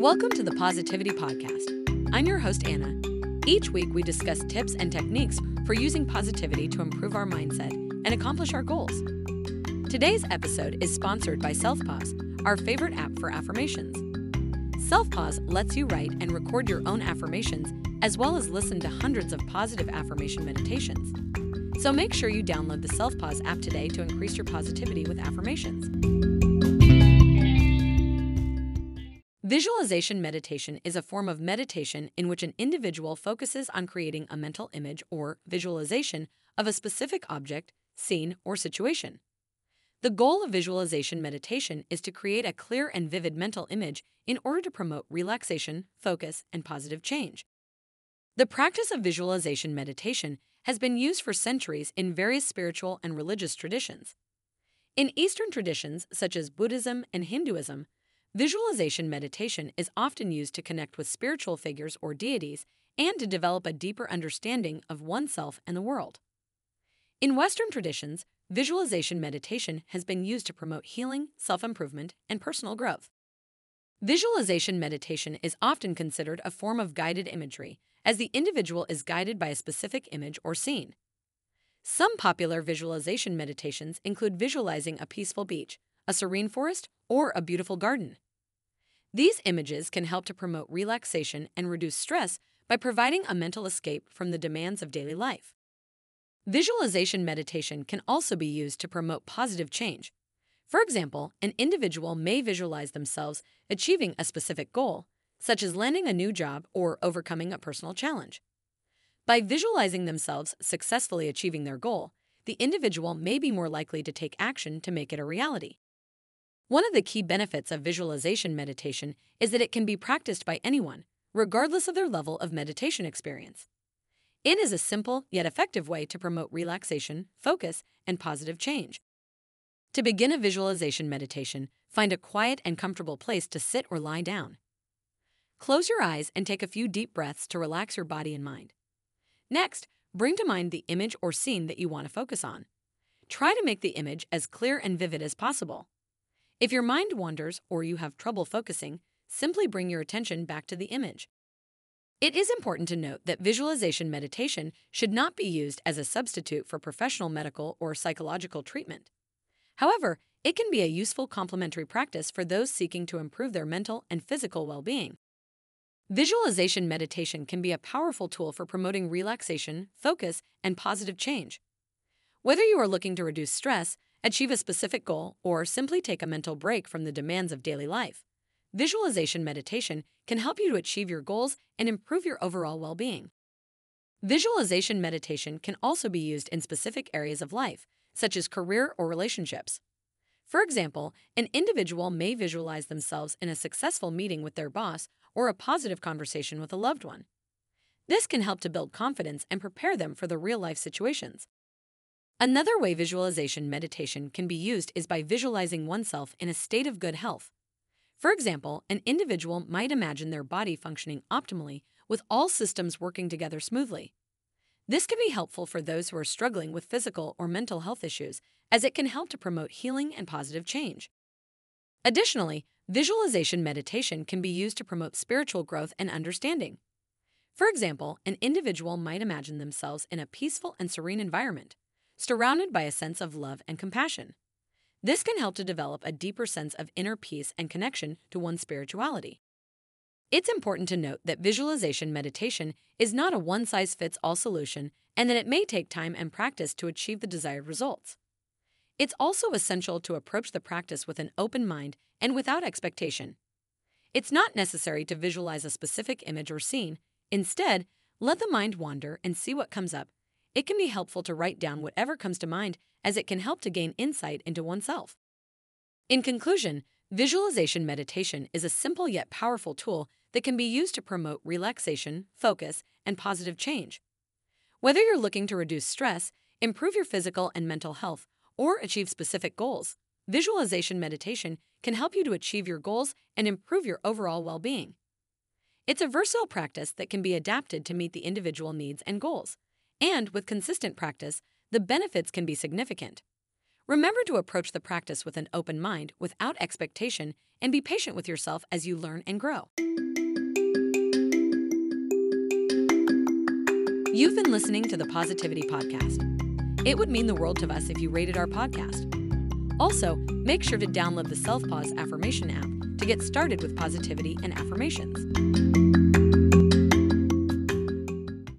Welcome to the Positivity Podcast. I'm your host, Anna. Each week, we discuss tips and techniques for using positivity to improve our mindset and accomplish our goals. Today's episode is sponsored by Selfpause, our favorite app for affirmations. Selfpause lets you write and record your own affirmations as well as listen to hundreds of positive affirmation meditations. So make sure you download the Selfpause app today to increase your positivity with affirmations. Visualization meditation is a form of meditation in which an individual focuses on creating a mental image or visualization of a specific object, scene, or situation. The goal of visualization meditation is to create a clear and vivid mental image in order to promote relaxation, focus, and positive change. The practice of visualization meditation has been used for centuries in various spiritual and religious traditions. In Eastern traditions, such as Buddhism and Hinduism, visualization meditation is often used to connect with spiritual figures or deities and to develop a deeper understanding of oneself and the world. In Western traditions, visualization meditation has been used to promote healing, self-improvement, and personal growth. Visualization meditation is often considered a form of guided imagery, as the individual is guided by a specific image or scene. Some popular visualization meditations include visualizing a peaceful beach, a serene forest, or a beautiful garden. These images can help to promote relaxation and reduce stress by providing a mental escape from the demands of daily life. Visualization meditation can also be used to promote positive change. For example, an individual may visualize themselves achieving a specific goal, such as landing a new job or overcoming a personal challenge. By visualizing themselves successfully achieving their goal, the individual may be more likely to take action to make it a reality. One of the key benefits of visualization meditation is that it can be practiced by anyone, regardless of their level of meditation experience. It is a simple yet effective way to promote relaxation, focus, and positive change. To begin a visualization meditation, find a quiet and comfortable place to sit or lie down. Close your eyes and take a few deep breaths to relax your body and mind. Next, bring to mind the image or scene that you want to focus on. Try to make the image as clear and vivid as possible. If your mind wanders or you have trouble focusing, simply bring your attention back to the image. It is important to note that visualization meditation should not be used as a substitute for professional medical or psychological treatment. However, it can be a useful complementary practice for those seeking to improve their mental and physical well-being. Visualization meditation can be a powerful tool for promoting relaxation, focus, and positive change. Whether you are looking to reduce stress, achieve a specific goal, or simply take a mental break from the demands of daily life, visualization meditation can help you to achieve your goals and improve your overall well-being. Visualization meditation can also be used in specific areas of life, such as career or relationships. For example, an individual may visualize themselves in a successful meeting with their boss or a positive conversation with a loved one. This can help to build confidence and prepare them for the real-life situations. Another way visualization meditation can be used is by visualizing oneself in a state of good health. For example, an individual might imagine their body functioning optimally with all systems working together smoothly. This can be helpful for those who are struggling with physical or mental health issues, as it can help to promote healing and positive change. Additionally, visualization meditation can be used to promote spiritual growth and understanding. For example, an individual might imagine themselves in a peaceful and serene environment, surrounded by a sense of love and compassion. This can help to develop a deeper sense of inner peace and connection to one's spirituality. It's important to note that visualization meditation is not a one-size-fits-all solution and that it may take time and practice to achieve the desired results. It's also essential to approach the practice with an open mind and without expectation. It's not necessary to visualize a specific image or scene. Instead, let the mind wander and see what comes up. It can be helpful to write down whatever comes to mind, as it can help to gain insight into oneself. In conclusion, visualization meditation is a simple yet powerful tool that can be used to promote relaxation, focus, and positive change. Whether you're looking to reduce stress, improve your physical and mental health, or achieve specific goals, visualization meditation can help you to achieve your goals and improve your overall well-being. It's a versatile practice that can be adapted to meet the individual needs and goals, and with consistent practice, the benefits can be significant. Remember to approach the practice with an open mind, without expectation, and be patient with yourself as you learn and grow. You've been listening to the Positivity Podcast. It would mean the world to us if you rated our podcast. Also, make sure to download the Selfpause affirmation app to get started with positivity and affirmations.